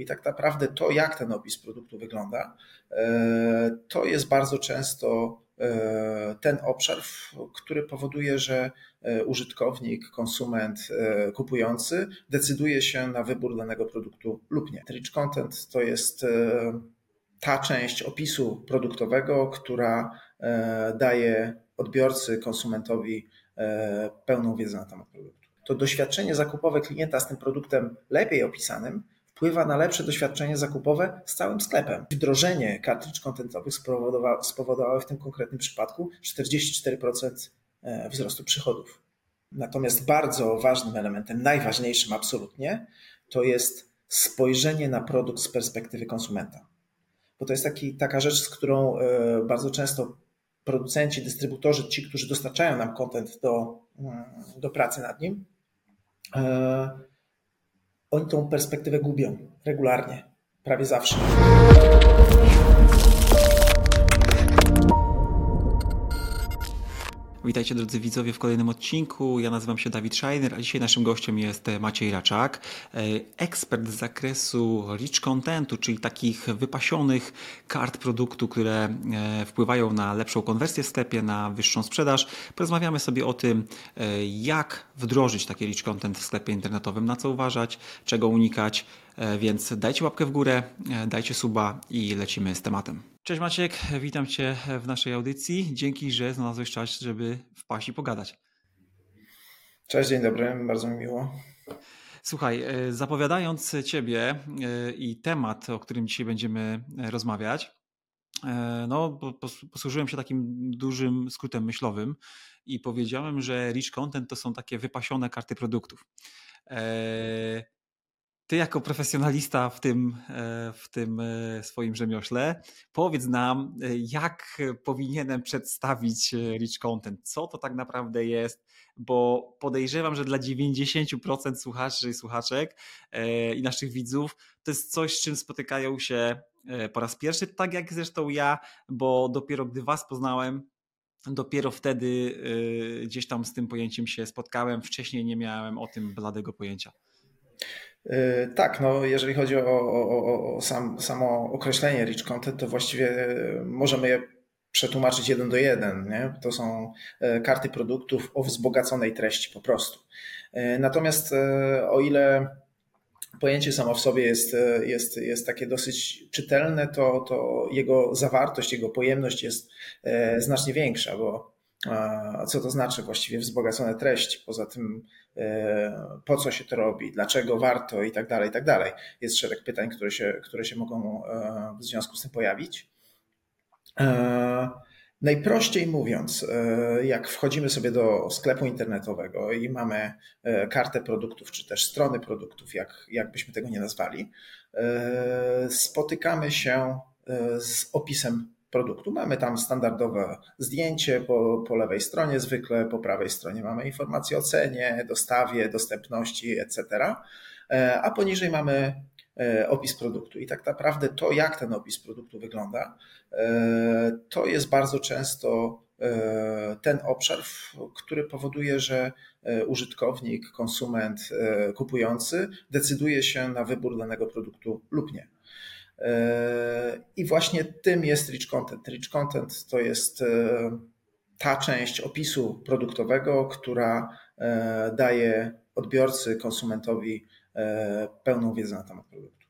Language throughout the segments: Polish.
I tak naprawdę to, jak ten opis produktu wygląda, to jest bardzo często ten obszar, który powoduje, że użytkownik, konsument, kupujący decyduje się na wybór danego produktu lub nie. Rich content to jest ta część opisu produktowego, która daje odbiorcy, konsumentowi pełną wiedzę na temat produktu. To doświadczenie zakupowe klienta z tym produktem lepiej opisanym wpływa na lepsze doświadczenie zakupowe z całym sklepem. Wdrożenie kart rich contentowych spowodowało w tym konkretnym przypadku 44% wzrostu przychodów. Natomiast bardzo ważnym elementem, najważniejszym absolutnie, to jest spojrzenie na produkt z perspektywy konsumenta. Bo to jest taka rzecz, z którą bardzo często producenci, dystrybutorzy, ci, którzy dostarczają nam content do pracy nad nim, oni tą perspektywę gubią regularnie, prawie zawsze. Witajcie drodzy widzowie w kolejnym odcinku. Ja nazywam się Dawid Szajner, a dzisiaj naszym gościem jest Maciej Raczak, ekspert z zakresu rich contentu, czyli takich wypasionych kart produktu, które wpływają na lepszą konwersję w sklepie, na wyższą sprzedaż. Porozmawiamy sobie o tym, jak wdrożyć taki rich content w sklepie internetowym, na co uważać, czego unikać, więc dajcie łapkę w górę, dajcie suba i lecimy z tematem. Cześć Maciek, witam Cię w naszej audycji. Dzięki, że znalazłeś czas, żeby wpaść i pogadać. Cześć, dzień dobry, bardzo mi miło. Słuchaj, zapowiadając Ciebie i temat, o którym dzisiaj będziemy rozmawiać, posłużyłem się takim dużym skrótem myślowym i powiedziałem, że rich content to są takie wypasione karty produktów. Ty jako profesjonalista w tym swoim rzemiośle, powiedz nam, jak powinienem przedstawić rich content, co to tak naprawdę jest, bo podejrzewam, że dla 90% słuchaczy i słuchaczek i naszych widzów to jest coś, z czym spotykają się po raz pierwszy, tak jak zresztą ja, bo dopiero gdy was poznałem, dopiero wtedy gdzieś tam z tym pojęciem się spotkałem, wcześniej nie miałem o tym bladego pojęcia. Tak, jeżeli chodzi o samo określenie rich content, to właściwie możemy je przetłumaczyć 1 do 1. Nie? To są karty produktów o wzbogaconej treści po prostu. Natomiast o ile pojęcie samo w sobie jest takie dosyć czytelne, to jego zawartość, jego pojemność jest znacznie większa, bo co to znaczy właściwie wzbogacone treści, poza tym po co się to robi, dlaczego warto i tak dalej, i tak dalej. Jest szereg pytań, które się mogą w związku z tym pojawić. Najprościej mówiąc, jak wchodzimy sobie do sklepu internetowego i mamy kartę produktów, czy też strony produktów, jak byśmy tego nie nazwali, spotykamy się z opisem produktu. Mamy tam standardowe zdjęcie po lewej stronie, zwykle po prawej stronie mamy informacje o cenie, dostawie, dostępności, etc. A poniżej mamy opis produktu. I tak naprawdę to, jak ten opis produktu wygląda, to jest bardzo często ten obszar, który powoduje, że użytkownik, konsument, kupujący decyduje się na wybór danego produktu lub nie. I właśnie tym jest rich content. Rich content to jest ta część opisu produktowego, która daje odbiorcy, konsumentowi pełną wiedzę na temat produktu.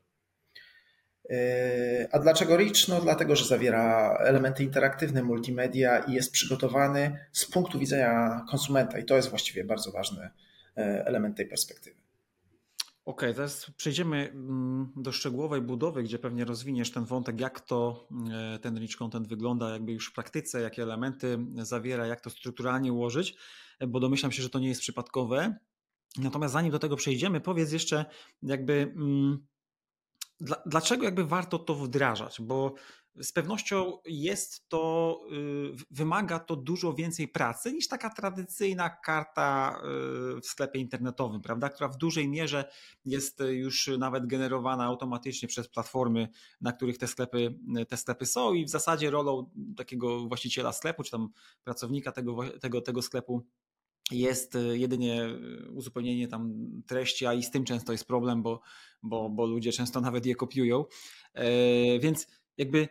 A dlaczego rich? Dlatego, że zawiera elementy interaktywne, multimedia i jest przygotowany z punktu widzenia konsumenta. I to jest właściwie bardzo ważny element tej perspektywy. Okej, teraz przejdziemy do szczegółowej budowy, gdzie pewnie rozwiniesz ten wątek, jak to ten rich content wygląda, jakby już w praktyce, jakie elementy zawiera, jak to strukturalnie ułożyć, bo domyślam się, że to nie jest przypadkowe. Natomiast zanim do tego przejdziemy, powiedz jeszcze jakby dlaczego jakby warto to wdrażać, bo z pewnością wymaga to dużo więcej pracy niż taka tradycyjna karta w sklepie internetowym, prawda, która w dużej mierze jest już nawet generowana automatycznie przez platformy, na których te sklepy są i w zasadzie rolą takiego właściciela sklepu czy tam pracownika tego sklepu jest jedynie uzupełnienie tam treści, a i z tym często jest problem, bo ludzie często nawet je kopiują. Więc jakby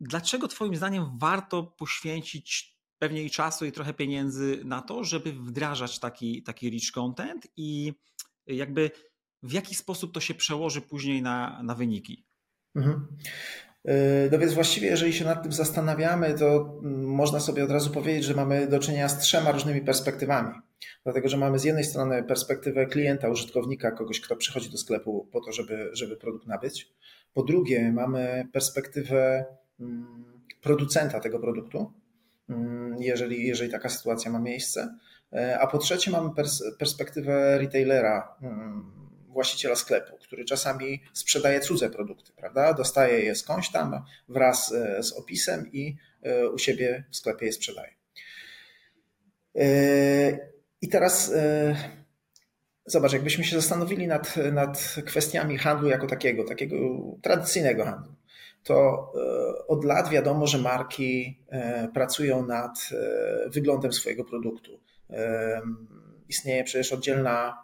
dlaczego twoim zdaniem warto poświęcić pewnie i czasu, i trochę pieniędzy na to, żeby wdrażać taki rich content i jakby w jaki sposób to się przełoży później na wyniki? Mhm. No więc właściwie jeżeli się nad tym zastanawiamy, to można sobie od razu powiedzieć, że mamy do czynienia z 3 różnymi perspektywami. Dlatego, że mamy z jednej strony perspektywę klienta, użytkownika, kogoś, kto przychodzi do sklepu po to, żeby produkt nabyć. Po drugie mamy perspektywę producenta tego produktu, jeżeli taka sytuacja ma miejsce. A po trzecie mamy perspektywę retailera, właściciela sklepu, który czasami sprzedaje cudze produkty, prawda? Dostaje je skądś tam wraz z opisem i u siebie w sklepie je sprzedaje. I teraz zobacz, jakbyśmy się zastanowili nad kwestiami handlu jako takiego tradycyjnego handlu, to od lat wiadomo, że marki pracują nad wyglądem swojego produktu. Istnieje przecież oddzielna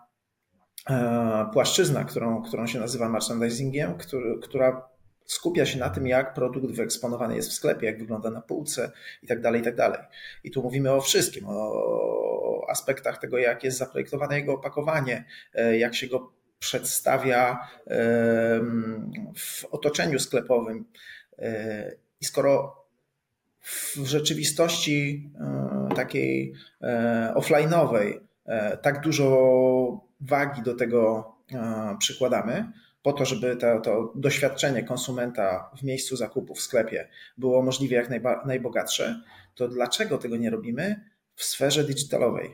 płaszczyzna, którą się nazywa merchandisingiem, która skupia się na tym, jak produkt wyeksponowany jest w sklepie, jak wygląda na półce itd., itd. I tu mówimy o wszystkim, o aspektach tego, jak jest zaprojektowane jego opakowanie, jak się go przedstawia w otoczeniu sklepowym. I skoro w rzeczywistości takiej offline'owej tak dużo wagi do tego przykładamy, po to, żeby to doświadczenie konsumenta w miejscu zakupu, w sklepie było możliwie jak najbogatsze, to dlaczego tego nie robimy w sferze digitalowej?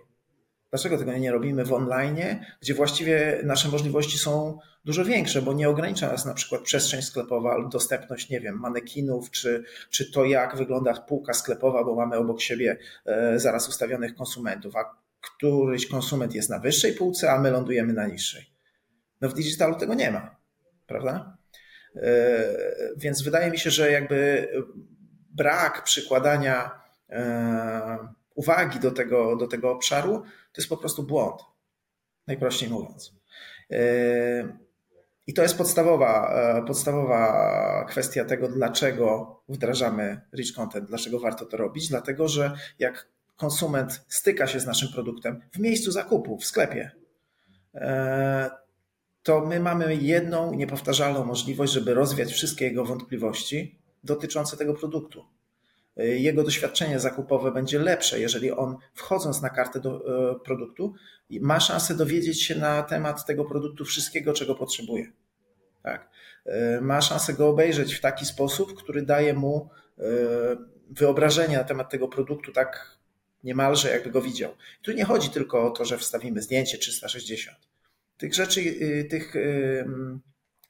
Dlaczego tego nie robimy w online, gdzie właściwie nasze możliwości są dużo większe, bo nie ogranicza nas na przykład przestrzeń sklepowa lub dostępność, nie wiem, manekinów, czy to jak wygląda półka sklepowa, bo mamy obok siebie zaraz ustawionych konsumentów, a któryś konsument jest na wyższej półce, a my lądujemy na niższej. No w digitalu tego nie ma, prawda? Więc wydaje mi się, że jakby brak przykładania uwagi do tego obszaru to jest po prostu błąd, najprościej mówiąc. I to jest podstawowa kwestia tego, dlaczego wdrażamy rich content, dlaczego warto to robić, dlatego że jak konsument styka się z naszym produktem w miejscu zakupu, w sklepie, to my mamy jedną niepowtarzalną możliwość, żeby rozwiać wszystkie jego wątpliwości dotyczące tego produktu. Jego doświadczenie zakupowe będzie lepsze, jeżeli on wchodząc na kartę do produktu ma szansę dowiedzieć się na temat tego produktu wszystkiego, czego potrzebuje. Tak? Ma szansę go obejrzeć w taki sposób, który daje mu wyobrażenie na temat tego produktu tak niemalże jakby go widział. Tu nie chodzi tylko o to, że wstawimy zdjęcie 360. Tych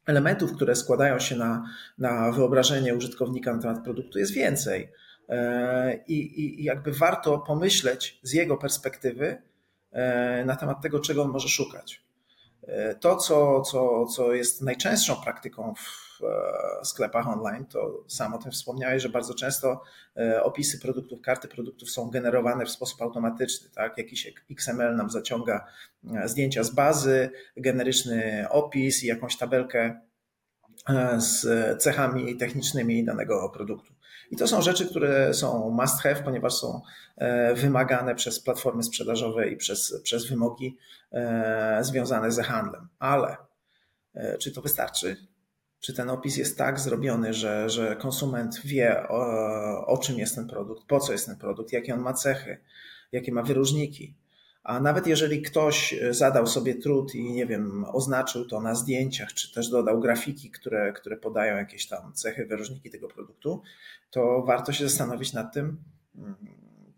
elementów, które składają się na wyobrażenie użytkownika na temat produktu jest więcej. I jakby warto pomyśleć z jego perspektywy na temat tego, czego on może szukać. To, co jest najczęstszą praktyką w sklepach online, to sam o tym wspomniałeś, że bardzo często opisy produktów, karty produktów są generowane w sposób automatyczny. Tak? Jakiś XML nam zaciąga zdjęcia z bazy, generyczny opis i jakąś tabelkę z cechami technicznymi danego produktu. I to są rzeczy, które są must have, ponieważ są wymagane przez platformy sprzedażowe i przez wymogi związane ze handlem. Ale czy to wystarczy? Czy ten opis jest tak zrobiony, że konsument wie o czym jest ten produkt, po co jest ten produkt, jakie on ma cechy, jakie ma wyróżniki? A nawet jeżeli ktoś zadał sobie trud i nie wiem, oznaczył to na zdjęciach, czy też dodał grafiki, które podają jakieś tam cechy, wyróżniki tego produktu, to warto się zastanowić nad tym,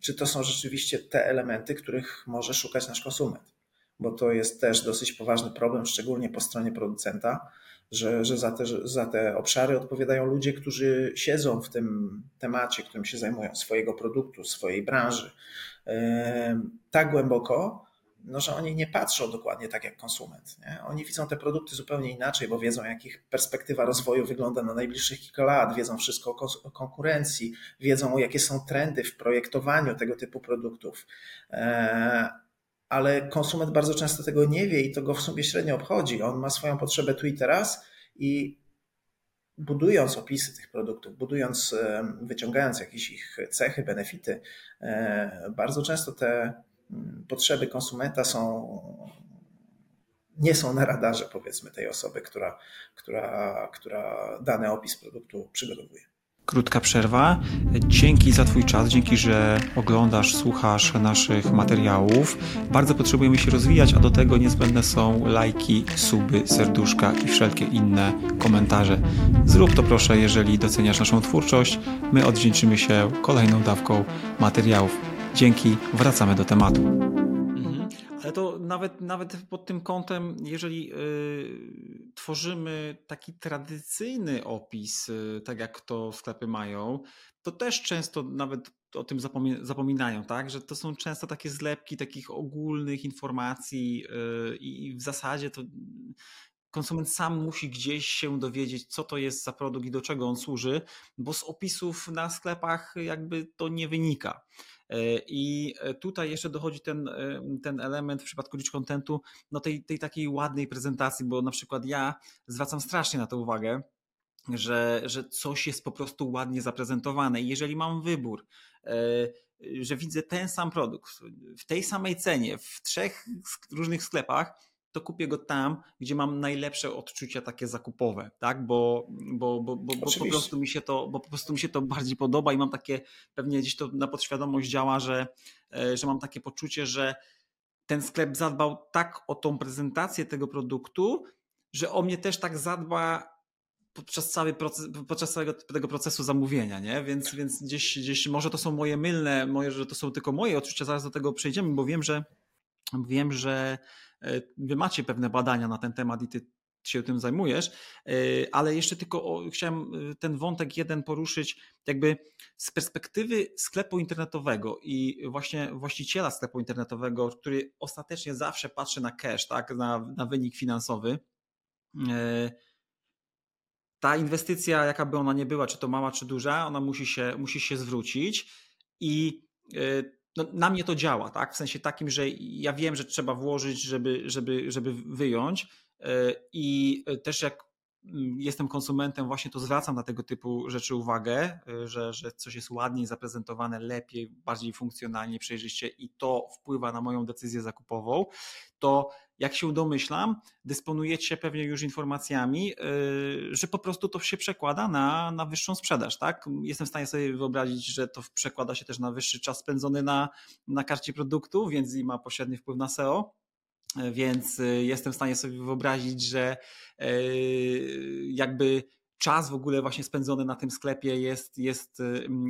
czy to są rzeczywiście te elementy, których może szukać nasz konsument. Bo to jest też dosyć poważny problem, szczególnie po stronie producenta, że za te obszary odpowiadają ludzie, którzy siedzą w tym temacie, którym się zajmują, swojego produktu, swojej branży, tak głęboko, no, że oni nie patrzą dokładnie tak jak konsument. Nie? Oni widzą te produkty zupełnie inaczej, bo wiedzą, jak ich perspektywa rozwoju wygląda na najbliższych kilka lat, wiedzą wszystko o konkurencji, wiedzą, jakie są trendy w projektowaniu tego typu produktów. Ale konsument bardzo często tego nie wie i to go w sumie średnio obchodzi. On ma swoją potrzebę tu i teraz i budując opisy tych produktów, wyciągając jakieś ich cechy, benefity, bardzo często te potrzeby konsumenta nie są na radarze, powiedzmy, tej osoby, która dany opis produktu przygotowuje. Krótka przerwa. Dzięki za Twój czas, dzięki, że oglądasz, słuchasz naszych materiałów. Bardzo potrzebujemy się rozwijać, a do tego niezbędne są lajki, suby, serduszka i wszelkie inne komentarze. Zrób to proszę, jeżeli doceniasz naszą twórczość. My odwdzięczymy się kolejną dawką materiałów. Dzięki, wracamy do tematu. Ale to nawet pod tym kątem, jeżeli tworzymy taki tradycyjny opis, tak jak to sklepy mają, to też często nawet o tym zapominają, tak? Że to są często takie zlepki takich ogólnych informacji i w zasadzie to konsument sam musi gdzieś się dowiedzieć, co to jest za produkt i do czego on służy, bo z opisów na sklepach jakby to nie wynika. I tutaj jeszcze dochodzi ten element w przypadku rich contentu, no tej takiej ładnej prezentacji, bo na przykład ja zwracam strasznie na to uwagę, że coś jest po prostu ładnie zaprezentowane i jeżeli mam wybór, że widzę ten sam produkt w tej samej cenie w 3 różnych sklepach, to kupię go tam, gdzie mam najlepsze odczucia takie zakupowe, tak? Bo po prostu mi się to bardziej podoba i mam takie, pewnie gdzieś to na podświadomość działa, że mam takie poczucie, że ten sklep zadbał tak o tą prezentację tego produktu, że o mnie też tak zadba podczas całego tego procesu zamówienia, nie? Więc gdzieś może to są że to są tylko moje odczucia, zaraz do tego przejdziemy, bo wiem, że Wy macie pewne badania na ten temat i Ty się tym zajmujesz, ale jeszcze tylko chciałem ten wątek jeden poruszyć jakby z perspektywy sklepu internetowego i właśnie właściciela sklepu internetowego, który ostatecznie zawsze patrzy na cash, tak, na wynik finansowy. Ta inwestycja, jaka by ona nie była, czy to mała, czy duża, ona musi się zwrócić i no, na mnie to działa, tak? W sensie takim, że ja wiem, że trzeba włożyć, żeby wyjąć i też jak jestem konsumentem, właśnie to zwracam na tego typu rzeczy uwagę, że coś jest ładniej zaprezentowane, lepiej, bardziej funkcjonalnie, przejrzyście i to wpływa na moją decyzję zakupową, to jak się domyślam, dysponujecie pewnie już informacjami, że po prostu to się przekłada na wyższą sprzedaż, tak? Jestem w stanie sobie wyobrazić, że to przekłada się też na wyższy czas spędzony na karcie produktu, więc i ma pośredni wpływ na SEO. Więc jestem w stanie sobie wyobrazić, że jakby czas w ogóle właśnie spędzony na tym sklepie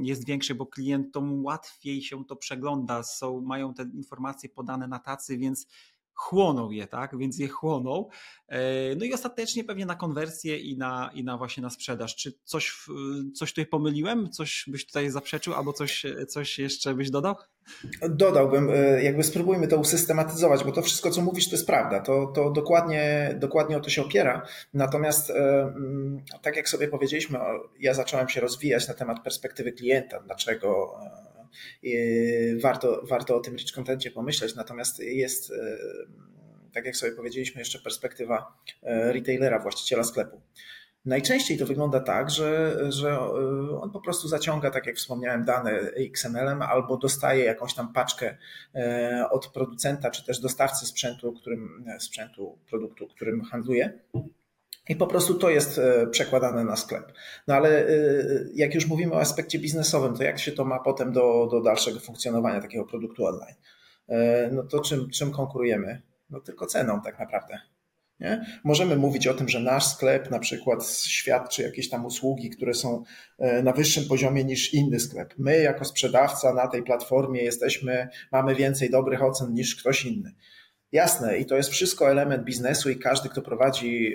jest większy, bo klientom łatwiej się to przegląda, mają te informacje podane na tacy, więc chłoną je, tak? Więc je chłoną. No i ostatecznie pewnie na konwersję i na właśnie na sprzedaż. Czy coś tutaj pomyliłem? Coś byś tutaj zaprzeczył albo coś jeszcze byś dodał? Dodałbym, jakby spróbujmy to usystematyzować, bo to wszystko, co mówisz, to jest prawda. To dokładnie o to się opiera. Natomiast tak jak sobie powiedzieliśmy, ja zacząłem się rozwijać na temat perspektywy klienta. Dlaczego warto o tym rich contencie pomyśleć, natomiast jest, tak jak sobie powiedzieliśmy, jeszcze perspektywa retailera, właściciela sklepu. Najczęściej to wygląda tak, że on po prostu zaciąga, tak jak wspomniałem, dane XML-em albo dostaje jakąś tam paczkę od producenta czy też dostawcy produktu, którym handluje. I po prostu to jest przekładane na sklep. No ale jak już mówimy o aspekcie biznesowym, to jak się to ma potem do dalszego funkcjonowania takiego produktu online? No to czym konkurujemy? No tylko ceną tak naprawdę. Nie? Możemy mówić o tym, że nasz sklep na przykład świadczy jakieś tam usługi, które są na wyższym poziomie niż inny sklep. My jako sprzedawca na tej platformie mamy więcej dobrych ocen niż ktoś inny. Jasne, i to jest wszystko element biznesu i każdy, kto prowadzi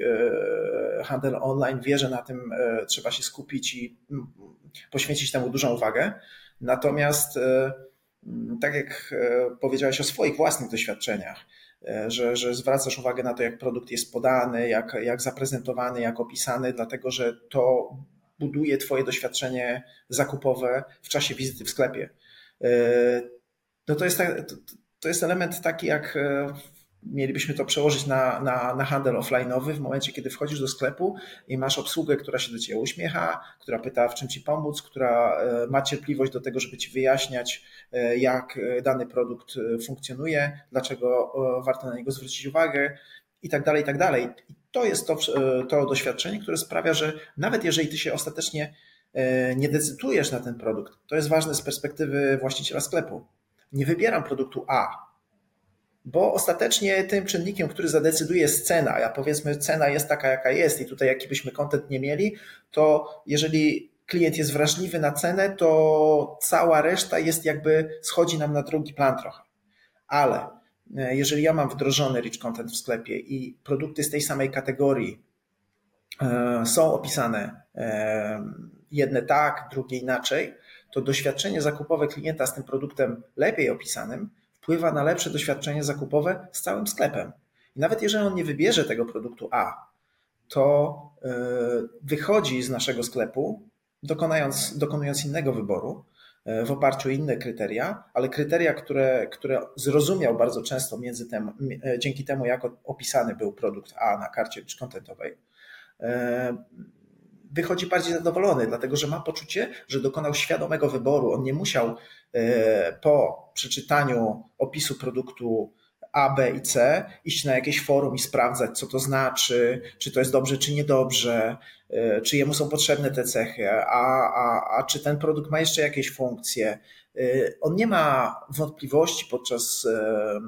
handel online, wie, że na tym trzeba się skupić i poświęcić temu dużą uwagę. Natomiast tak jak powiedziałeś o swoich własnych doświadczeniach, że zwracasz uwagę na to, jak produkt jest podany, jak zaprezentowany, jak opisany, dlatego że to buduje twoje doświadczenie zakupowe w czasie wizyty w sklepie. No to jest element taki, jak mielibyśmy to przełożyć na handel offline'owy w momencie, kiedy wchodzisz do sklepu i masz obsługę, która się do ciebie uśmiecha, która pyta, w czym ci pomóc, która ma cierpliwość do tego, żeby ci wyjaśniać, jak dany produkt funkcjonuje, dlaczego warto na niego zwrócić uwagę i tak dalej, i tak dalej. I to jest to doświadczenie, które sprawia, że nawet jeżeli ty się ostatecznie nie decydujesz na ten produkt, to jest ważne z perspektywy właściciela sklepu. Nie wybieram produktu A, bo ostatecznie tym czynnikiem, który zadecyduje, jest cena, a powiedzmy cena jest taka, jaka jest i tutaj jaki byśmy content nie mieli, to jeżeli klient jest wrażliwy na cenę, to cała reszta jest jakby, schodzi nam na drugi plan trochę. Ale jeżeli ja mam wdrożony rich content w sklepie i produkty z tej samej kategorii są opisane, jedne tak, drugie inaczej, to doświadczenie zakupowe klienta z tym produktem lepiej opisanym wpływa na lepsze doświadczenie zakupowe z całym sklepem. I nawet jeżeli on nie wybierze tego produktu A, to wychodzi z naszego sklepu, dokonując innego wyboru w oparciu o inne kryteria, ale kryteria, które zrozumiał bardzo często dzięki temu, jak opisany był produkt A na karcie contentowej, wychodzi bardziej zadowolony, dlatego że ma poczucie, że dokonał świadomego wyboru. On nie musiał po przeczytaniu opisu produktu A, B i C iść na jakieś forum i sprawdzać, co to znaczy, czy to jest dobrze, czy niedobrze, czy jemu są potrzebne te cechy, a czy ten produkt ma jeszcze jakieś funkcje. On nie ma wątpliwości podczas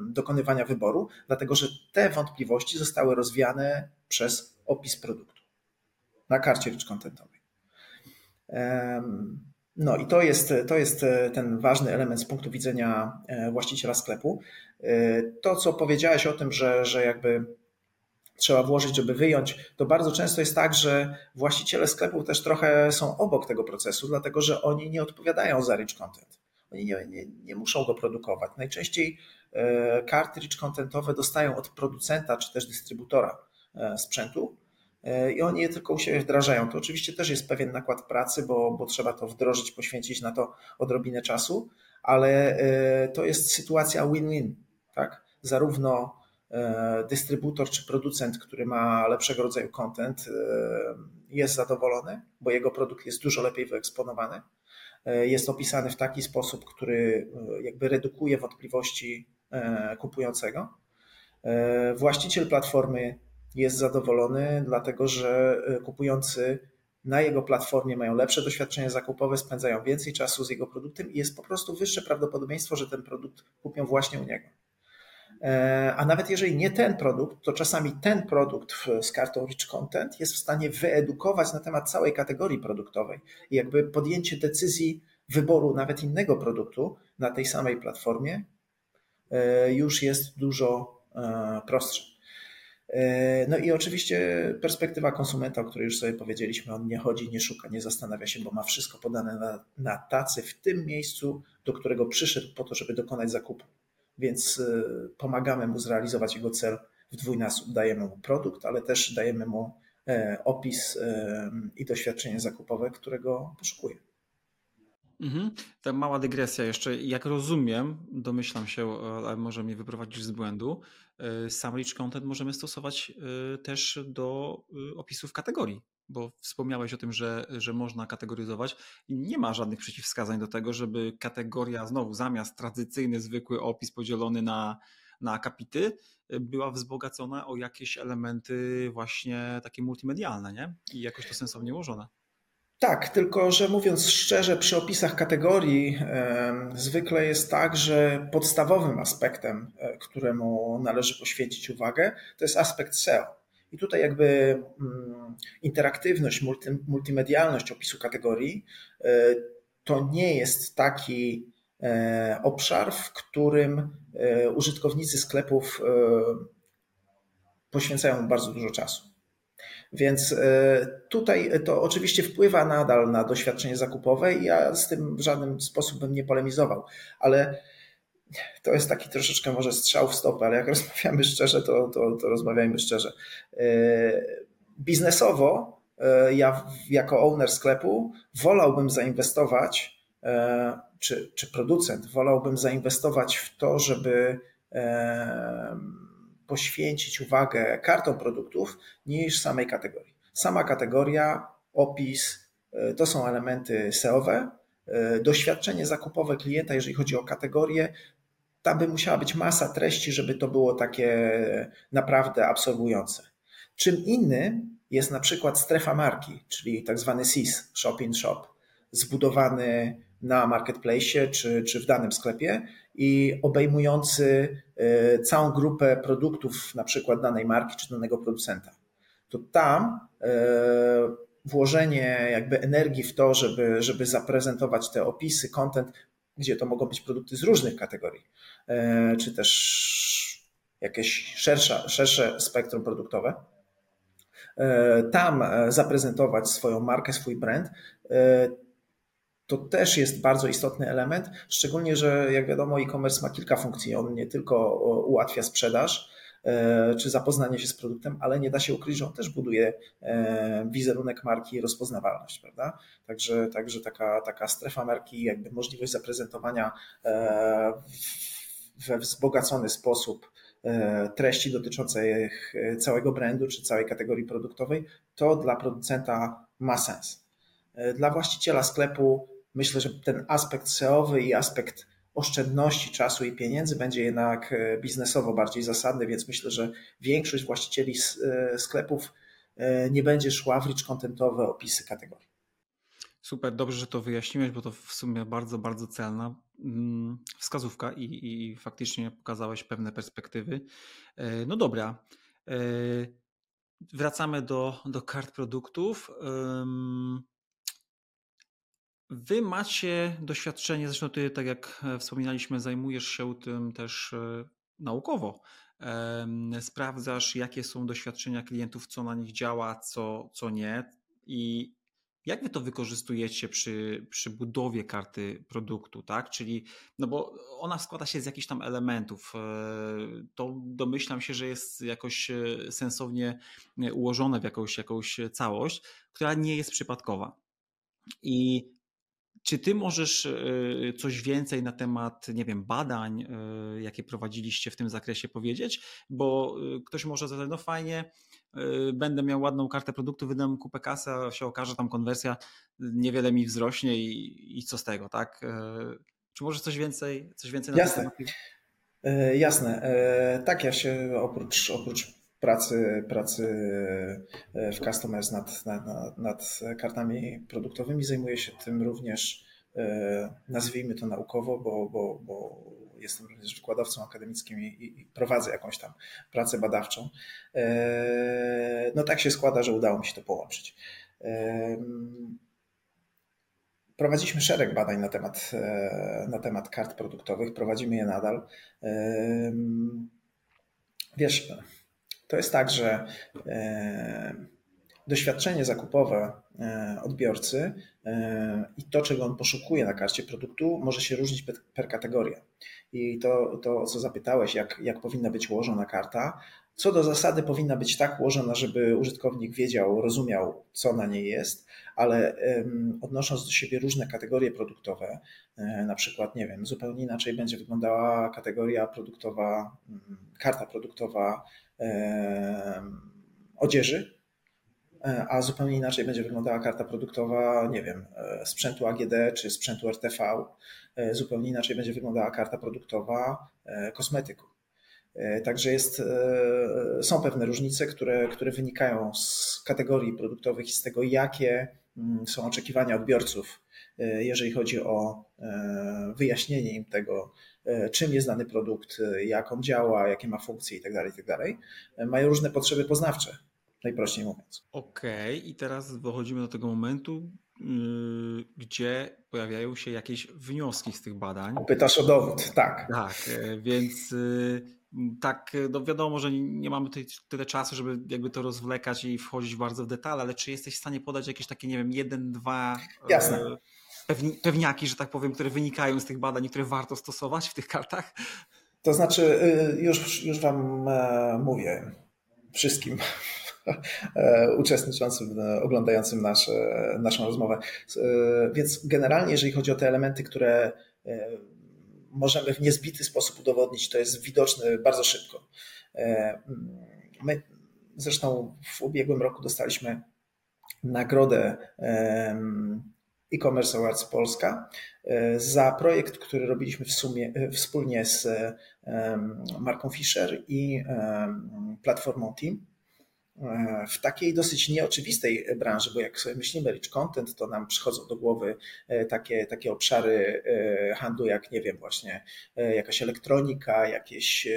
dokonywania wyboru, dlatego że te wątpliwości zostały rozwiane przez opis produktu na karcie rich contentowej. No i to jest ten ważny element z punktu widzenia właściciela sklepu. To, co powiedziałeś o tym, że jakby trzeba włożyć, żeby wyjąć, to bardzo często jest tak, że właściciele sklepów też trochę są obok tego procesu, dlatego że oni nie odpowiadają za rich content. Oni nie muszą go produkować. Najczęściej karty rich contentowe dostają od producenta czy też dystrybutora sprzętu, i oni je tylko u siebie wdrażają. To oczywiście też jest pewien nakład pracy, bo trzeba to wdrożyć, poświęcić na to odrobinę czasu, ale to jest sytuacja win-win, tak? Zarówno dystrybutor czy producent, który ma lepszego rodzaju content, jest zadowolony, bo jego produkt jest dużo lepiej wyeksponowany, jest opisany w taki sposób, który jakby redukuje wątpliwości kupującego. Właściciel platformy jest zadowolony, dlatego że kupujący na jego platformie mają lepsze doświadczenie zakupowe, spędzają więcej czasu z jego produktem i jest po prostu wyższe prawdopodobieństwo, że ten produkt kupią właśnie u niego. A nawet jeżeli nie ten produkt, to czasami ten produkt z kartą Rich Content jest w stanie wyedukować na temat całej kategorii produktowej i jakby podjęcie decyzji wyboru nawet innego produktu na tej samej platformie już jest dużo prostsze. No i oczywiście perspektywa konsumenta, o której już sobie powiedzieliśmy, on nie chodzi, nie szuka, nie zastanawia się, bo ma wszystko podane na tacy w tym miejscu, do którego przyszedł po to, żeby dokonać zakupu. Więc pomagamy mu zrealizować jego cel w dwójnasób. Dajemy mu produkt, ale też dajemy mu opis i doświadczenie zakupowe, którego poszukuje. Ta mała dygresja jeszcze. Jak rozumiem, domyślam się, ale może mnie wyprowadzisz z błędu, sam rich content możemy stosować też do opisów kategorii, bo wspomniałeś o tym, że można kategoryzować i nie ma żadnych przeciwwskazań do tego, żeby kategoria znowu zamiast tradycyjny, zwykły opis podzielony na akapity była wzbogacona o jakieś elementy właśnie takie multimedialne, nie? I jakoś to sensownie ułożone. Tak, tylko że mówiąc szczerze, przy opisach kategorii zwykle jest tak, że podstawowym aspektem, któremu należy poświęcić uwagę, to jest aspekt SEO. I tutaj jakby interaktywność, multimedialność opisu kategorii to nie jest taki obszar, w którym użytkownicy sklepów poświęcają bardzo dużo czasu. Więc tutaj to oczywiście wpływa nadal na doświadczenie zakupowe i ja z tym w żaden sposób bym nie polemizował, ale to jest taki troszeczkę może strzał w stopę, ale jak rozmawiamy szczerze, to rozmawiajmy szczerze. Biznesowo ja jako owner sklepu wolałbym zainwestować, czy producent wolałbym zainwestować w to, żeby poświęcić uwagę kartom produktów niż samej kategorii. Sama kategoria, opis, to są elementy SEO-owe. Doświadczenie zakupowe klienta, jeżeli chodzi o kategorię, ta by musiała być masa treści, żeby to było takie naprawdę absorbujące. Czym innym jest na przykład strefa marki, czyli tak zwany SIS, shop in shop, zbudowany na marketplace czy w danym sklepie i obejmujący całą grupę produktów na przykład danej marki czy danego producenta. To tam włożenie jakby energii w to, żeby zaprezentować te opisy, content, gdzie to mogą być produkty z różnych kategorii, czy też jakieś szersze spektrum produktowe. Tam zaprezentować swoją markę, swój brand, to też jest bardzo istotny element, szczególnie, że jak wiadomo e-commerce ma kilka funkcji. On nie tylko ułatwia sprzedaż czy zapoznanie się z produktem, ale nie da się ukryć, że on też buduje wizerunek marki i rozpoznawalność, prawda? Także taka strefa marki, jakby możliwość zaprezentowania we wzbogacony sposób treści dotyczących całego brandu czy całej kategorii produktowej, to dla producenta ma sens. Dla właściciela sklepu myślę, że ten aspekt SEO-owy i aspekt oszczędności czasu i pieniędzy będzie jednak biznesowo bardziej zasadny, więc myślę, że większość właścicieli sklepów nie będzie szła w rich contentowe opisy kategorii. Super, dobrze, że to wyjaśniłeś, bo to w sumie bardzo, bardzo celna wskazówka i faktycznie pokazałeś pewne perspektywy. No dobra, wracamy do kart produktów. Wy macie doświadczenie, zresztą ty, tak jak wspominaliśmy, zajmujesz się tym też naukowo. Sprawdzasz, jakie są doświadczenia klientów, co na nich działa, co nie i jak wy to wykorzystujecie przy budowie karty produktu, tak? Czyli, no bo ona składa się z jakichś tam elementów. To domyślam się, że jest jakoś sensownie ułożone w jakąś całość, która nie jest przypadkowa. I czy ty możesz coś więcej na temat, nie wiem, badań, jakie prowadziliście w tym zakresie powiedzieć? Bo ktoś może zadać, no fajnie, będę miał ładną kartę produktu, wydam kupę kasy, a się okaże tam konwersja, niewiele mi wzrośnie i co z tego, tak? Czy możesz coś więcej na ten temat? Jasne. Tak, ja się oprócz pracy w Custommerce nad kartami produktowymi zajmuję się tym również, nazwijmy to naukowo, bo jestem również wykładowcą akademickim i prowadzę jakąś tam pracę badawczą. No tak się składa, że udało mi się to połączyć. Prowadziliśmy szereg badań na temat kart produktowych, prowadzimy je nadal. Wiesz, to jest tak, że doświadczenie zakupowe odbiorcy i to, czego on poszukuje na karcie produktu, może się różnić per kategoria. I to o co zapytałeś, jak powinna być ułożona karta, co do zasady powinna być tak ułożona, żeby użytkownik wiedział, rozumiał, co na niej jest, ale odnosząc do siebie różne kategorie produktowe, na przykład, nie wiem, zupełnie inaczej będzie wyglądała kategoria produktowa, karta produktowa odzieży, a zupełnie inaczej będzie wyglądała karta produktowa, nie wiem, sprzętu AGD czy sprzętu RTV, zupełnie inaczej będzie wyglądała karta produktowa kosmetyku. Także są pewne różnice, które wynikają z kategorii produktowych i z tego, jakie są oczekiwania odbiorców, jeżeli chodzi o wyjaśnienie im tego, czym jest dany produkt, jak on działa, jakie ma funkcje itd. Mają różne potrzeby poznawcze, najprościej mówiąc. Okej, i teraz dochodzimy do tego momentu, gdzie pojawiają się jakieś wnioski z tych badań. Pytasz o dowód, tak. Tak, więc tak, no wiadomo, że nie mamy tyle czasu, żeby jakby to rozwlekać i wchodzić bardzo w detale, ale czy jesteś w stanie podać jakieś takie, nie wiem, jeden, dwa pewniaki, że tak powiem, które wynikają z tych badań, które warto stosować w tych kartach? To znaczy, już wam mówię wszystkim uczestniczącym, oglądającym naszą rozmowę. Więc generalnie, jeżeli chodzi o te elementy, które możemy w niezbity sposób udowodnić, to jest widoczne bardzo szybko. My zresztą w ubiegłym roku dostaliśmy nagrodę e-commerce Awards Polska za projekt, który robiliśmy w sumie wspólnie z marką Fischer i platformą Team w takiej dosyć nieoczywistej branży, bo jak sobie myślimy rich content, to nam przychodzą do głowy takie obszary handlu jak, nie wiem, właśnie jakaś elektronika, jakieś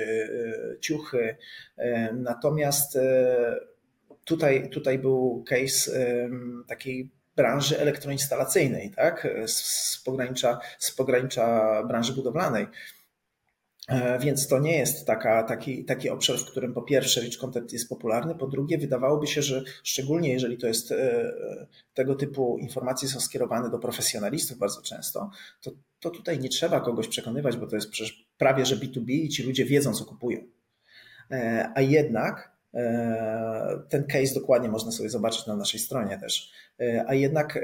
ciuchy. Natomiast tutaj był case takiej branży elektroinstalacyjnej, tak? z pogranicza branży budowlanej. Więc to nie jest taki obszar, w którym po pierwsze rich content jest popularny, po drugie wydawałoby się, że szczególnie jeżeli to jest tego typu informacje są skierowane do profesjonalistów bardzo często, to tutaj nie trzeba kogoś przekonywać, bo to jest przecież prawie że B2B i ci ludzie wiedzą, co kupują. A jednak ten case dokładnie można sobie zobaczyć na naszej stronie też. A jednak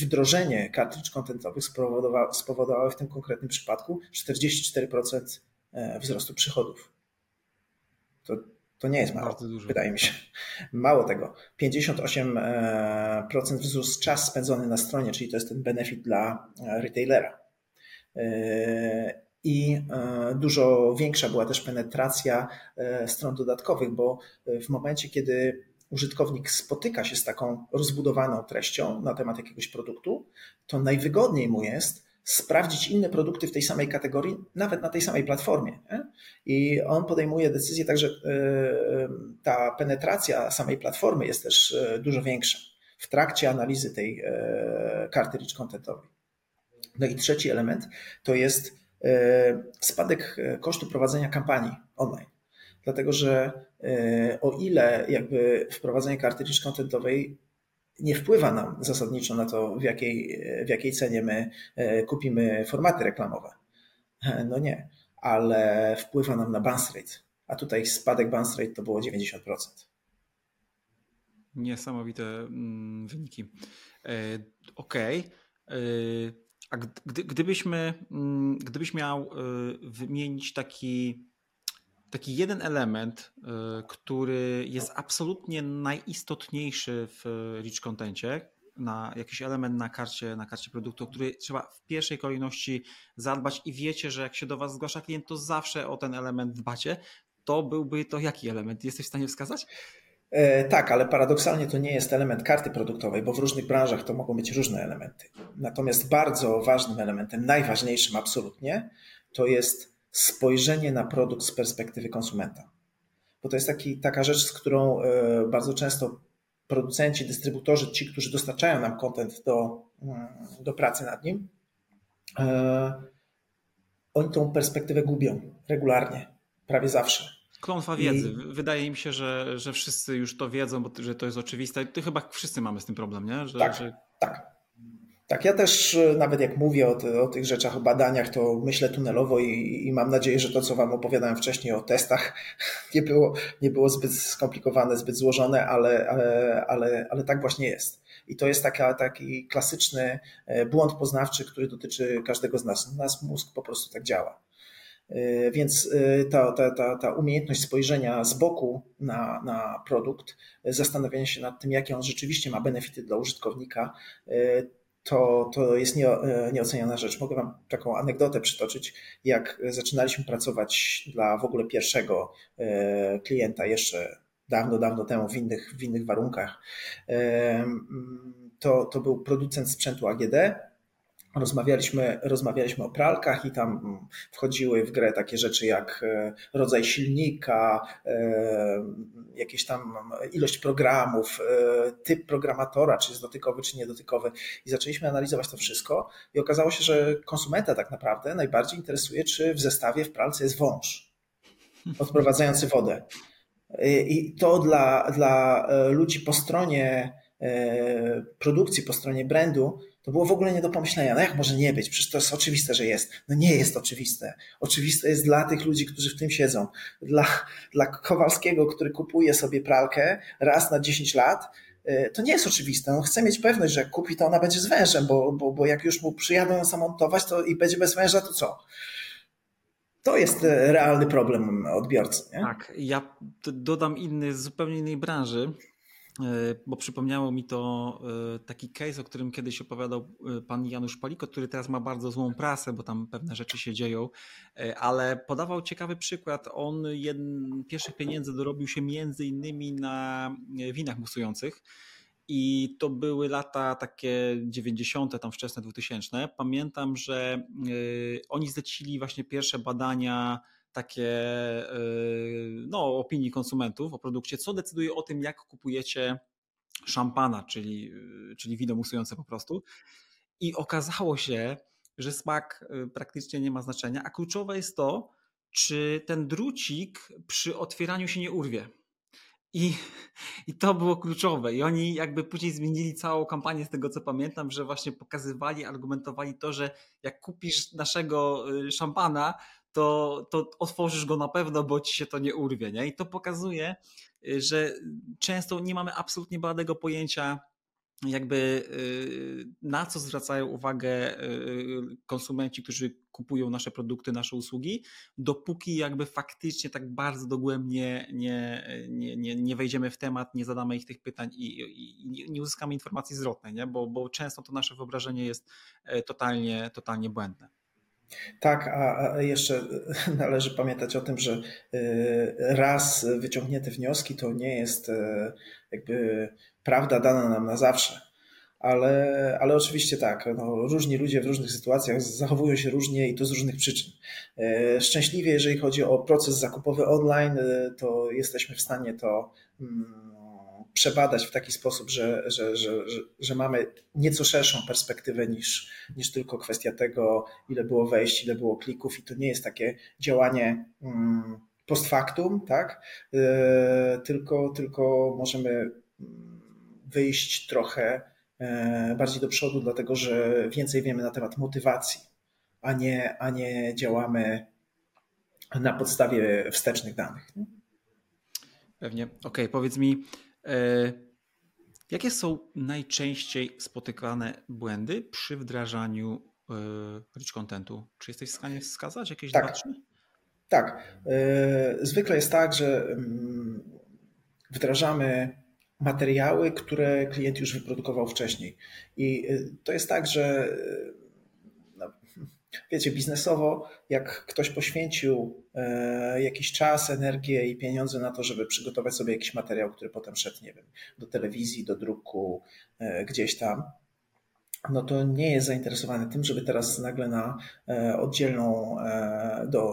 wdrożenie kart rich contentowych spowodowało w tym konkretnym przypadku 44% wzrostu przychodów. To nie jest mało, wydaje mi się. Mało tego, 58% wzrósł czas spędzony na stronie, czyli to jest ten benefit dla retailera. I dużo większa była też penetracja stron dodatkowych, bo w momencie, kiedy użytkownik spotyka się z taką rozbudowaną treścią na temat jakiegoś produktu, to najwygodniej mu jest sprawdzić inne produkty w tej samej kategorii, nawet na tej samej platformie. Nie? I on podejmuje decyzję, także ta penetracja samej platformy jest też dużo większa w trakcie analizy tej karty rich contentowej. No i trzeci element to jest spadek kosztu prowadzenia kampanii online. Dlatego, że o ile jakby wprowadzenie karty rich contentowej nie wpływa nam zasadniczo na to, w jakiej cenie my kupimy formaty reklamowe. No nie, ale wpływa nam na bounce rate. A tutaj spadek bounce rate to było 90%. Niesamowite wyniki. Okej. A gdybyś miał wymienić taki jeden element, który jest absolutnie najistotniejszy w rich contencie, jakiś element na karcie produktu, który trzeba w pierwszej kolejności zadbać i wiecie, że jak się do Was zgłasza klient, to zawsze o ten element dbacie, to byłby to jaki element? Jesteś w stanie wskazać? Tak, ale paradoksalnie to nie jest element karty produktowej, bo w różnych branżach to mogą być różne elementy. Natomiast bardzo ważnym elementem, najważniejszym absolutnie, to jest spojrzenie na produkt z perspektywy konsumenta. Bo to jest taka rzecz, z którą bardzo często producenci, dystrybutorzy, ci, którzy dostarczają nam content do pracy nad nim, oni tą perspektywę gubią regularnie, prawie zawsze. Klątwa wiedzy. Wydaje mi się, że wszyscy już to wiedzą, bo że to jest oczywiste. To chyba wszyscy mamy z tym problem, nie? Tak. Ja też nawet jak mówię o tych rzeczach, o badaniach, to myślę tunelowo i mam nadzieję, że to, co wam opowiadałem wcześniej o testach, nie było zbyt skomplikowane, zbyt złożone, ale tak właśnie jest. I to jest taki klasyczny błąd poznawczy, który dotyczy każdego z nas. Nasz mózg po prostu tak działa. Więc ta umiejętność spojrzenia z boku na produkt, zastanawiania się nad tym, jakie on rzeczywiście ma benefity dla użytkownika, to jest nieoceniona rzecz. Mogę wam taką anegdotę przytoczyć, jak zaczynaliśmy pracować dla w ogóle pierwszego klienta jeszcze dawno temu w innych warunkach. To był producent sprzętu AGD. Rozmawialiśmy o pralkach i tam wchodziły w grę takie rzeczy jak rodzaj silnika, jakieś tam ilość programów, typ programatora, czy jest dotykowy, czy niedotykowy. I zaczęliśmy analizować to wszystko i okazało się, że konsumenta tak naprawdę najbardziej interesuje, czy w zestawie w pralce jest wąż. odprowadzający wodę. I to dla ludzi po stronie produkcji, po stronie brandu, to było w ogóle nie do pomyślenia. No jak może nie być? Przecież to jest oczywiste, że jest. No nie jest oczywiste. Oczywiste jest dla tych ludzi, którzy w tym siedzą. Dla Kowalskiego, który kupuje sobie pralkę raz na 10 lat, to nie jest oczywiste. On chce mieć pewność, że jak kupi, to ona będzie z wężem, bo jak już mu przyjadą ją zamontować to i będzie bez węża, to co? To jest realny problem odbiorcy. Nie? Tak, ja dodam inny, z zupełnie innej branży, bo przypomniało mi to taki case, o którym kiedyś opowiadał pan Janusz Palikot, który teraz ma bardzo złą prasę, bo tam pewne rzeczy się dzieją, ale podawał ciekawy przykład. On pierwszych pieniędzy dorobił się między innymi na winach musujących i to były lata takie 90., tam wczesne 2000. Pamiętam, że oni zlecili właśnie pierwsze badania takie no, opinii konsumentów o produkcie, co decyduje o tym, jak kupujecie szampana, czyli wino musujące po prostu. I okazało się, że smak praktycznie nie ma znaczenia, a kluczowe jest to, czy ten drucik przy otwieraniu się nie urwie. I to było kluczowe. I oni jakby później zmienili całą kampanię, z tego co pamiętam, że właśnie pokazywali, argumentowali to, że jak kupisz naszego szampana, to otworzysz go na pewno, bo ci się to nie urwie. Nie? I to pokazuje, że często nie mamy absolutnie bladego pojęcia, jakby na co zwracają uwagę konsumenci, którzy kupują nasze produkty, nasze usługi, dopóki jakby faktycznie tak bardzo dogłębnie nie wejdziemy w temat, nie zadamy ich tych pytań i nie uzyskamy informacji zwrotnej, nie? Bo często to nasze wyobrażenie jest totalnie błędne. Tak, a jeszcze należy pamiętać o tym, że raz wyciągnięte wnioski to nie jest jakby prawda dana nam na zawsze, ale oczywiście tak, no, różni ludzie w różnych sytuacjach zachowują się różnie i to z różnych przyczyn. Szczęśliwie, jeżeli chodzi o proces zakupowy online, to jesteśmy w stanie to przebadać w taki sposób, że mamy nieco szerszą perspektywę niż tylko kwestia tego, ile było wejść, ile było klików, i to nie jest takie działanie post factum, tak? Tylko możemy wyjść trochę bardziej do przodu, dlatego że więcej wiemy na temat motywacji, a nie działamy na podstawie wstecznych danych. Nie? Pewnie. Okej, powiedz mi, jakie są najczęściej spotykane błędy przy wdrażaniu rich contentu? Czy jesteś w stanie wskazać jakieś dwa, trzy? Tak. Zwykle jest tak, że wdrażamy materiały, które klient już wyprodukował wcześniej. I to jest tak, że wiecie, biznesowo, jak ktoś poświęcił jakiś czas, energię i pieniądze na to, żeby przygotować sobie jakiś materiał, który potem szedł, nie wiem, do telewizji, do druku, gdzieś tam, no to nie jest zainteresowany tym, żeby teraz nagle na oddzielną,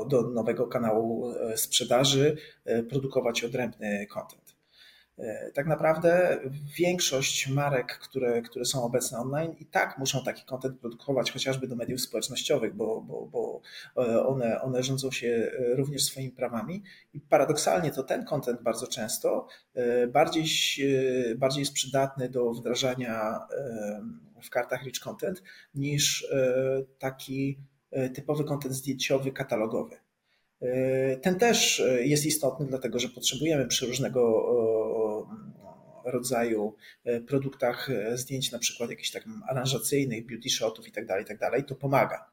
do nowego kanału sprzedaży produkować odrębny content. Tak naprawdę większość marek, które są obecne online, i tak muszą taki content produkować, chociażby do mediów społecznościowych, bo one rządzą się również swoimi prawami i paradoksalnie to ten content bardzo często bardziej jest przydatny do wdrażania w kartach rich content niż taki typowy content zdjęciowy, katalogowy. Ten też jest istotny, dlatego że potrzebujemy przy różnego rodzaju produktach zdjęć, na przykład jakichś tak aranżacyjnych, beauty shotów itd. To pomaga.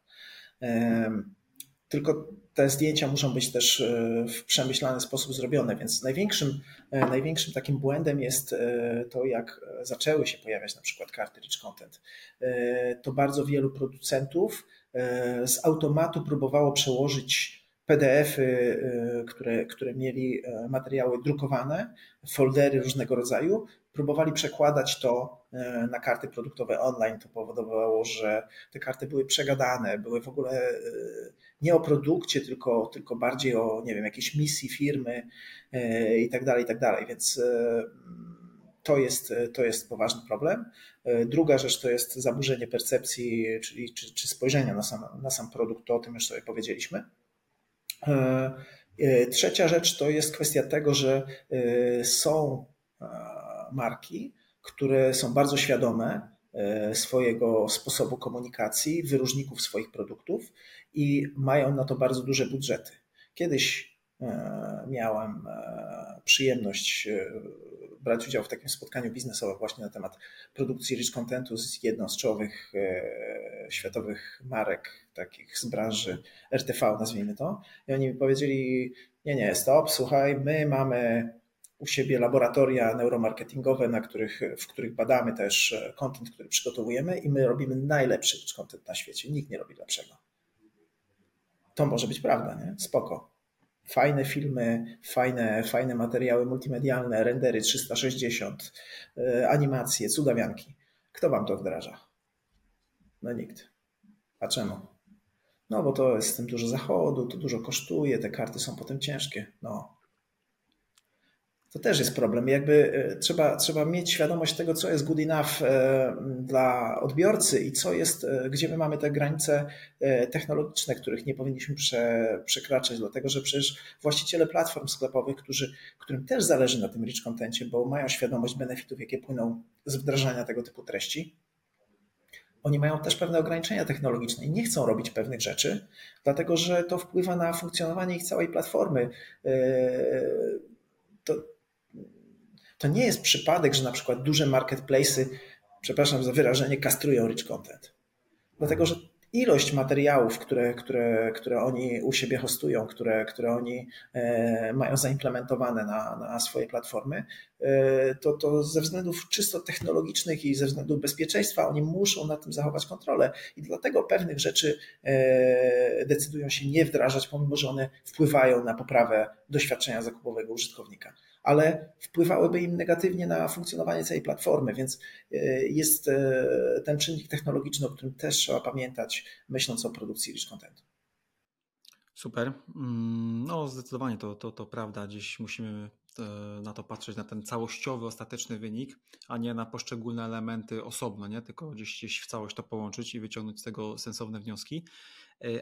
Tylko te zdjęcia muszą być też w przemyślany sposób zrobione, więc największym takim błędem jest to, jak zaczęły się pojawiać na przykład karty rich content. To bardzo wielu producentów z automatu próbowało przełożyć PDF-y, które mieli materiały drukowane, foldery różnego rodzaju, próbowali przekładać to na karty produktowe online. To powodowało, że te karty były przegadane, były w ogóle nie o produkcie, tylko bardziej o, nie wiem, jakiejś misji firmy itd. Więc to jest poważny problem. Druga rzecz to jest zaburzenie percepcji, czyli spojrzenia na sam produkt, to o tym już sobie powiedzieliśmy. Trzecia rzecz to jest kwestia tego, że są marki, które są bardzo świadome swojego sposobu komunikacji, wyróżników swoich produktów i mają na to bardzo duże budżety. Kiedyś miałem przyjemność brać udział w takim spotkaniu biznesowym właśnie na temat produkcji rich contentu z jedną z czołowych światowych marek takich z branży RTV, nazwijmy to. I oni mi powiedzieli, nie, stop, słuchaj, my mamy u siebie laboratoria neuromarketingowe, w których badamy też content, który przygotowujemy i my robimy najlepszy rich content na świecie. Nikt nie robi lepszego. To może być prawda, nie? Spoko. Fajne filmy, fajne materiały multimedialne, rendery 360, animacje, cudawianki. Kto wam to wdraża? No nikt. A czemu? No bo to jest z tym dużo zachodu, to dużo kosztuje, te karty są potem ciężkie. No. To też jest problem. Jakby trzeba mieć świadomość tego, co jest good enough dla odbiorcy i co jest, gdzie my mamy te granice technologiczne, których nie powinniśmy przekraczać, dlatego że przecież właściciele platform sklepowych, którym też zależy na tym rich contencie, bo mają świadomość benefitów, jakie płyną z wdrażania tego typu treści, oni mają też pewne ograniczenia technologiczne i nie chcą robić pewnych rzeczy, dlatego że to wpływa na funkcjonowanie ich całej platformy. To nie jest przypadek, że na przykład duże marketplace'y, przepraszam za wyrażenie, kastrują rich content. Dlatego, że ilość materiałów, które oni u siebie hostują, które oni mają zaimplementowane na swoje platformy, to ze względów czysto technologicznych i ze względów bezpieczeństwa oni muszą nad tym zachować kontrolę i dlatego pewnych rzeczy decydują się nie wdrażać, pomimo że one wpływają na poprawę doświadczenia zakupowego użytkownika, ale wpływałyby im negatywnie na funkcjonowanie całej platformy, więc jest ten czynnik technologiczny, o którym też trzeba pamiętać, myśląc o produkcji rich contentu. Super. No zdecydowanie to prawda. Dziś musimy na to patrzeć, na ten całościowy, ostateczny wynik, a nie na poszczególne elementy osobno, nie? Tylko gdzieś w całość to połączyć i wyciągnąć z tego sensowne wnioski.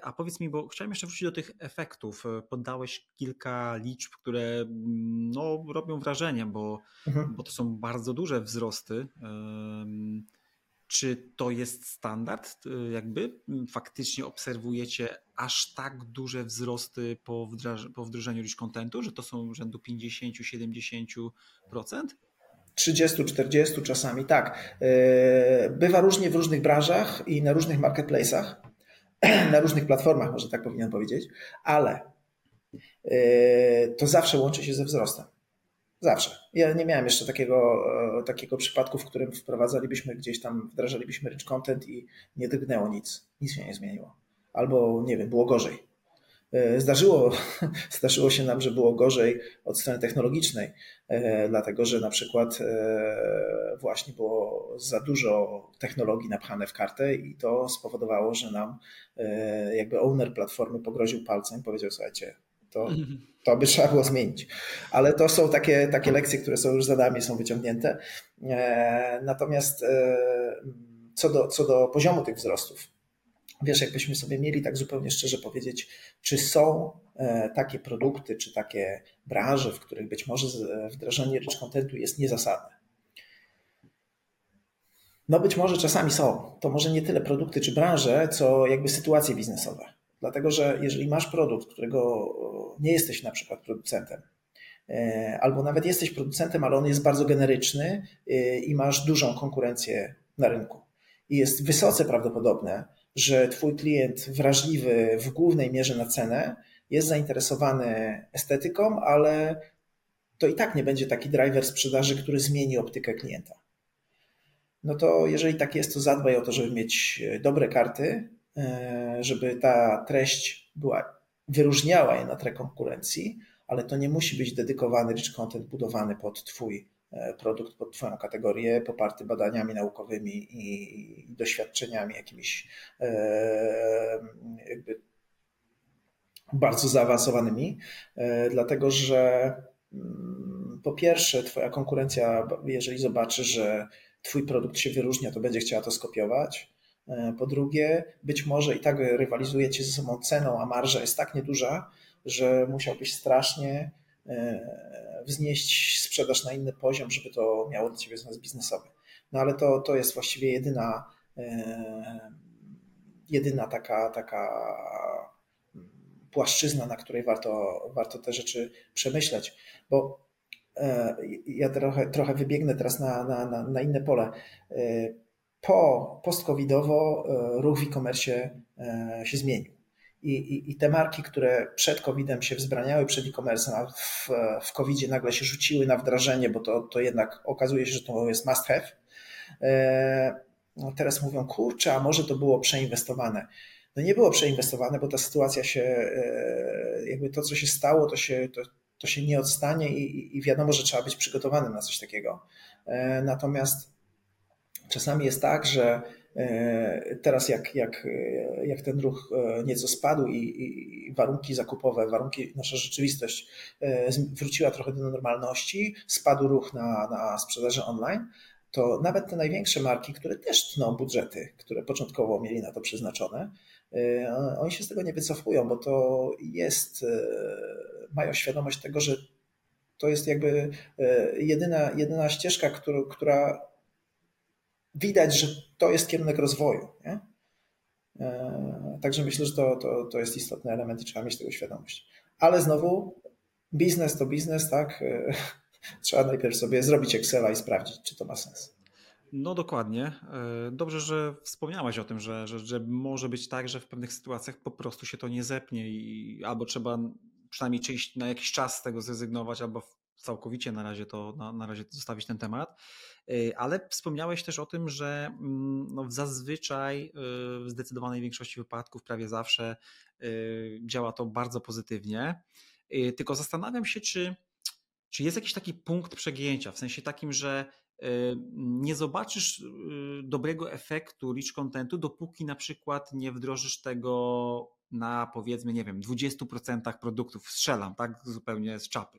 A powiedz mi, bo chciałem jeszcze wrócić do tych efektów. Podałeś kilka liczb, które no, robią wrażenie, bo to są bardzo duże wzrosty. Czy to jest standard? Jakby faktycznie obserwujecie aż tak duże wzrosty po wdrożeniu rich contentu, że to są rzędu 50-70%? 30-40% czasami, tak. Bywa różnie w różnych branżach i na różnych marketplace'ach, na różnych platformach, może tak powinienem powiedzieć, ale to zawsze łączy się ze wzrostem. Zawsze. Ja nie miałem jeszcze takiego przypadku, w którym wdrażalibyśmy rich content i nie drgnęło nic. Nic się nie zmieniło. Albo, nie wiem, było gorzej. Zdarzyło się nam, że było gorzej od strony technologicznej, dlatego że na przykład właśnie było za dużo technologii napchane w kartę i to spowodowało, że nam jakby owner platformy pogroził palcem i powiedział, słuchajcie, to by trzeba było zmienić. Ale to są takie lekcje, które są już za nami, są wyciągnięte. Natomiast co do poziomu tych wzrostów, wiesz, jakbyśmy sobie mieli tak zupełnie szczerze powiedzieć, czy są takie produkty, czy takie branże, w których być może wdrażanie rich contentu jest niezasadne. No być może czasami są. To może nie tyle produkty czy branże, co jakby sytuacje biznesowe. Dlatego, że jeżeli masz produkt, którego nie jesteś na przykład producentem, albo nawet jesteś producentem, ale on jest bardzo generyczny i masz dużą konkurencję na rynku i jest wysoce prawdopodobne, że twój klient wrażliwy w głównej mierze na cenę jest zainteresowany estetyką, ale to i tak nie będzie taki driver sprzedaży, który zmieni optykę klienta. No to jeżeli tak jest, to zadbaj o to, żeby mieć dobre karty, żeby ta treść wyróżniała je na tle konkurencji, ale to nie musi być dedykowany rich content budowany pod twój produkt, pod twoją kategorię, poparty badaniami naukowymi i doświadczeniami jakimiś jakby bardzo zaawansowanymi, dlatego że po pierwsze twoja konkurencja, jeżeli zobaczy, że twój produkt się wyróżnia, to będzie chciała to skopiować. Po drugie, być może i tak rywalizujecie ze sobą ceną, a marża jest tak nieduża, że musiałbyś strasznie wznieść sprzedaż na inny poziom, żeby to miało do ciebie sens biznesowy. No ale to jest właściwie jedyna taka płaszczyzna, na której warto te rzeczy przemyśleć, bo ja trochę wybiegnę teraz na inne pole. Post-covidowo ruch w e-commerce się zmienił. I te marki, które przed COVID-em się wzbraniały przed e-commerce'em, a w COVID-zie nagle się rzuciły na wdrażanie, bo to jednak okazuje się, że to jest must have, teraz mówią, kurczę, a może to było przeinwestowane. No nie było przeinwestowane, bo ta sytuacja się, jakby to, co się stało, to się nie odstanie i wiadomo, że trzeba być przygotowanym na coś takiego. Natomiast czasami jest tak, że teraz jak ten ruch nieco spadł i warunki zakupowe, nasza rzeczywistość wróciła trochę do normalności, spadł ruch na sprzedaży online, to nawet te największe marki, które też tną budżety, które początkowo mieli na to przeznaczone, oni się z tego nie wycofują, bo to jest, mają świadomość tego, że to jest jakby jedyna ścieżka, która widać, że to jest kierunek rozwoju. Nie? Także myślę, że to jest istotny element i trzeba mieć tego świadomość. Ale znowu biznes to biznes, tak? Trzeba najpierw sobie zrobić Excela i sprawdzić, czy to ma sens. No dokładnie. Dobrze, że wspomniałaś o tym, że może być tak, że w pewnych sytuacjach po prostu się to nie zepnie i albo trzeba przynajmniej czyjś na jakiś czas z tego zrezygnować, albo całkowicie na razie zostawić ten temat. Ale wspomniałeś też o tym, że no zazwyczaj w zdecydowanej większości wypadków, prawie zawsze działa to bardzo pozytywnie. Tylko zastanawiam się, czy jest jakiś taki punkt przegięcia, w sensie takim, że nie zobaczysz dobrego efektu rich contentu, dopóki na przykład nie wdrożysz tego na powiedzmy, nie wiem, 20% produktów, strzelam, tak, zupełnie z czapy.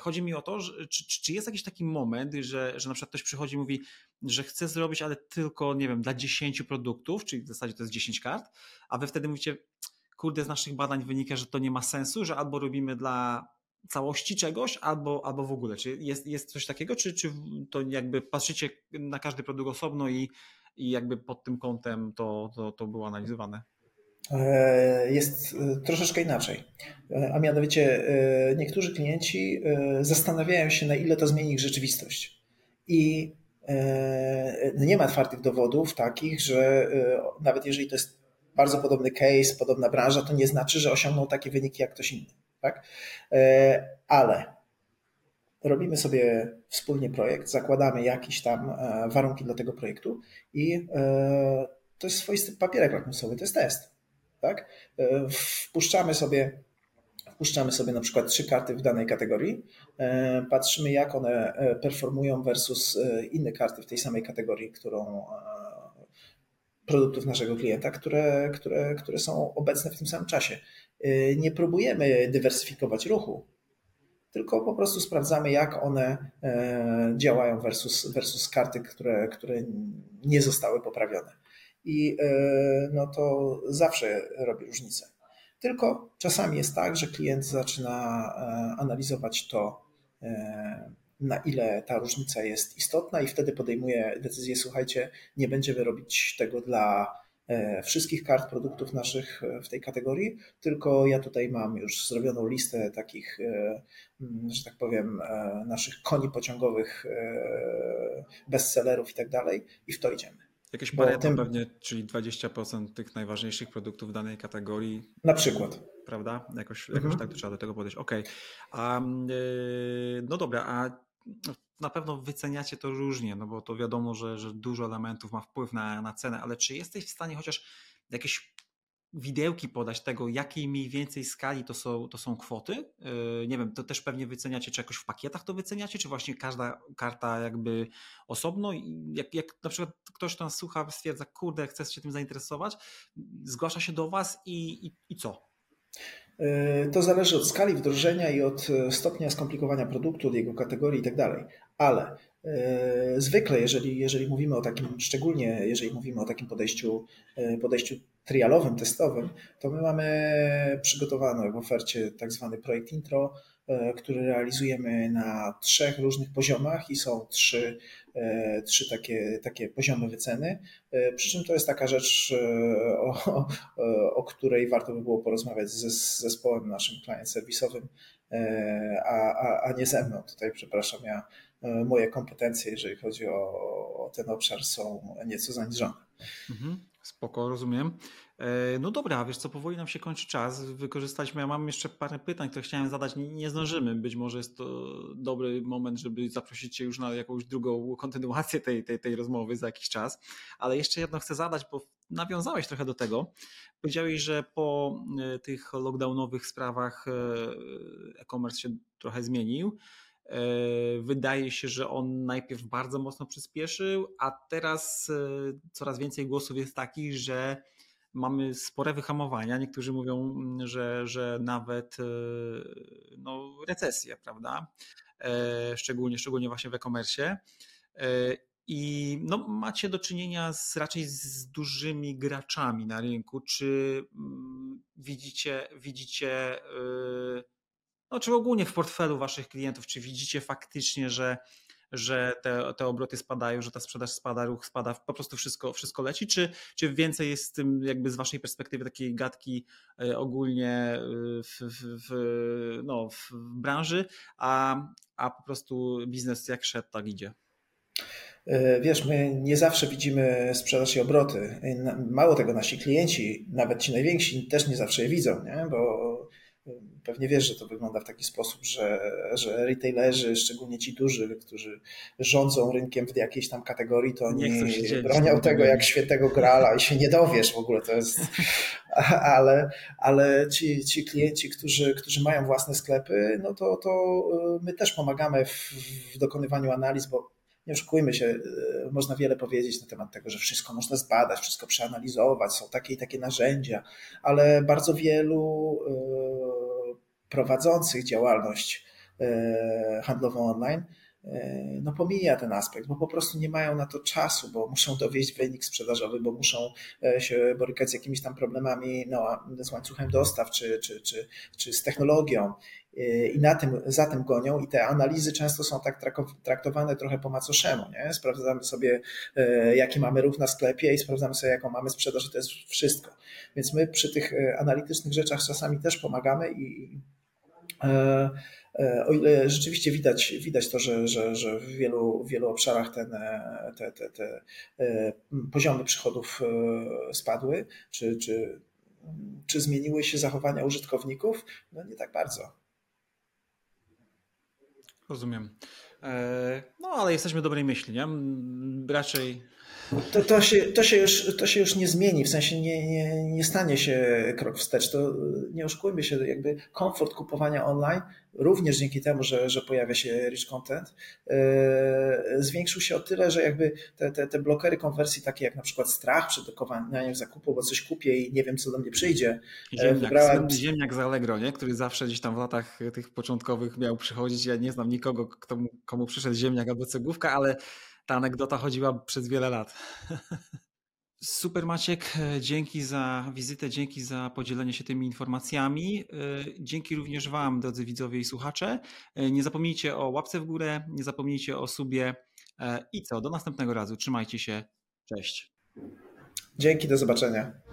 Chodzi mi o to, że, czy jest jakiś taki moment, że na przykład ktoś przychodzi i mówi, że chce zrobić, ale tylko, nie wiem, dla 10 produktów, czyli w zasadzie to jest 10 kart, a wy wtedy mówicie, kurde, z naszych badań wynika, że to nie ma sensu, że albo robimy dla całości czegoś, albo w ogóle. Czy jest coś takiego, czy to jakby patrzycie na każdy produkt osobno i jakby pod tym kątem to było analizowane? Jest troszeczkę inaczej, a mianowicie niektórzy klienci zastanawiają się, na ile to zmieni ich rzeczywistość i nie ma twardych dowodów takich, że nawet jeżeli to jest bardzo podobny case, podobna branża, to nie znaczy, że osiągnął takie wyniki jak ktoś inny, tak? Ale robimy sobie wspólnie projekt, zakładamy jakieś tam warunki dla tego projektu i to jest swoisty papierek lakmusowy, to jest test. Tak? Wpuszczamy sobie na przykład 3 karty w danej kategorii, patrzymy, jak one performują versus inne karty w tej samej kategorii, produktów naszego klienta, które są obecne w tym samym czasie. Nie próbujemy dywersyfikować ruchu, tylko po prostu sprawdzamy, jak one działają versus karty, które nie zostały poprawione. I no to zawsze robi różnicę. Tylko czasami jest tak, że klient zaczyna analizować to, na ile ta różnica jest istotna i wtedy podejmuje decyzję, słuchajcie, nie będziemy robić tego dla wszystkich kart produktów naszych w tej kategorii, tylko ja tutaj mam już zrobioną listę takich, że tak powiem, naszych koni pociągowych, bestsellerów i tak dalej i w to idziemy. Jakieś pareto pewnie, czyli 20% tych najważniejszych produktów w danej kategorii. Na przykład. Prawda? Jakoś tak to trzeba do tego podejść. Okej. No dobra, a na pewno wyceniacie to różnie, no bo to wiadomo, że dużo elementów ma wpływ na cenę, ale czy jesteś w stanie chociaż jakieś widełki podać tego, jakiej mniej więcej skali to są kwoty? Nie wiem, to też pewnie wyceniacie, czy jakoś w pakietach to wyceniacie, czy właśnie każda karta jakby osobno? Jak na przykład ktoś nas słucha, stwierdza, kurde, chcesz się tym zainteresować, zgłasza się do was i co? To zależy od skali wdrożenia i od stopnia skomplikowania produktu, od jego kategorii i tak dalej, ale zwykle, jeżeli mówimy o takim podejściu trialowym, testowym, to my mamy przygotowany w ofercie tak zwany projekt intro, który realizujemy na 3 różnych poziomach i są trzy takie poziomy wyceny, przy czym to jest taka rzecz, o której warto by było porozmawiać z zespołem naszym klient serwisowym, a nie ze mną. Tutaj przepraszam, moje kompetencje, jeżeli chodzi o ten obszar, są nieco zaniżone. Spoko, rozumiem. No dobra, wiesz co, powoli nam się kończy czas. Wykorzystaliśmy, ja mam jeszcze parę pytań, które chciałem zadać, nie zdążymy. Być może jest to dobry moment, żeby zaprosić Cię już na jakąś drugą kontynuację tej rozmowy za jakiś czas. Ale jeszcze jedno chcę zadać, bo nawiązałeś trochę do tego. Powiedziałeś, że po tych lockdownowych sprawach e-commerce się trochę zmienił. Wydaje się, że on najpierw bardzo mocno przyspieszył, a teraz coraz więcej głosów jest takich, że mamy spore wyhamowania. Niektórzy mówią, że nawet recesję, prawda? Szczególnie właśnie w e-commerce. I macie do czynienia raczej z dużymi graczami na rynku. Czy widzicie czy ogólnie w portfelu waszych klientów, czy widzicie faktycznie, że te obroty spadają, że ta sprzedaż spada, ruch spada, po prostu wszystko leci, czy więcej jest z tym jakby z waszej perspektywy takiej gadki ogólnie w branży, a po prostu biznes jak szedł, tak idzie? Wiesz, my nie zawsze widzimy sprzedaż i obroty. Mało tego, nasi klienci, nawet ci najwięksi, też nie zawsze je widzą, nie? Bo pewnie wiesz, że to wygląda w taki sposób, że retailerzy, szczególnie ci duży, którzy rządzą rynkiem w jakiejś tam kategorii, to oni bronią tego jak świętego Graala i się nie dowiesz w ogóle, to jest... Ale ci klienci, którzy mają własne sklepy, no to my też pomagamy w dokonywaniu analiz, bo nie oszukujmy się, można wiele powiedzieć na temat tego, że wszystko można zbadać, wszystko przeanalizować, są takie i takie narzędzia, ale bardzo wielu prowadzących działalność handlową online pomija ten aspekt, bo po prostu nie mają na to czasu, bo muszą dowieść wynik sprzedażowy, bo muszą się borykać z jakimiś tam problemami, z łańcuchem dostaw czy z technologią i za tym gonią i te analizy często są tak traktowane trochę po macoszemu, nie? Sprawdzamy sobie, jaki mamy ruch na sklepie i sprawdzamy sobie, jaką mamy sprzedaż i to jest wszystko. Więc my przy tych analitycznych rzeczach czasami też pomagamy i o ile rzeczywiście widać to, że w wielu obszarach te poziomy przychodów spadły, czy zmieniły się zachowania użytkowników, nie tak bardzo. Rozumiem. Ale jesteśmy dobrej myśli, nie? Raczej... To się już nie zmieni, w sensie nie stanie się krok wstecz. To nie oszukujmy się, jakby komfort kupowania online, również dzięki temu, że pojawia się rich content, zwiększył się o tyle, że jakby te blokery konwersji, takie jak na przykład strach przed dokonaniem zakupu, bo coś kupię i nie wiem, co do mnie przyjdzie. Ziemniak z Allegro, nie? Który zawsze gdzieś tam w latach tych początkowych miał przychodzić. Ja nie znam nikogo, komu przyszedł ziemniak albo cegówka, ale ta anegdota chodziła przez wiele lat. Super, Maciek, dzięki za wizytę, dzięki za podzielenie się tymi informacjami. Dzięki również Wam, drodzy widzowie i słuchacze. Nie zapomnijcie o łapce w górę, nie zapomnijcie o subie. I do następnego razu. Trzymajcie się. Cześć. Dzięki, do zobaczenia.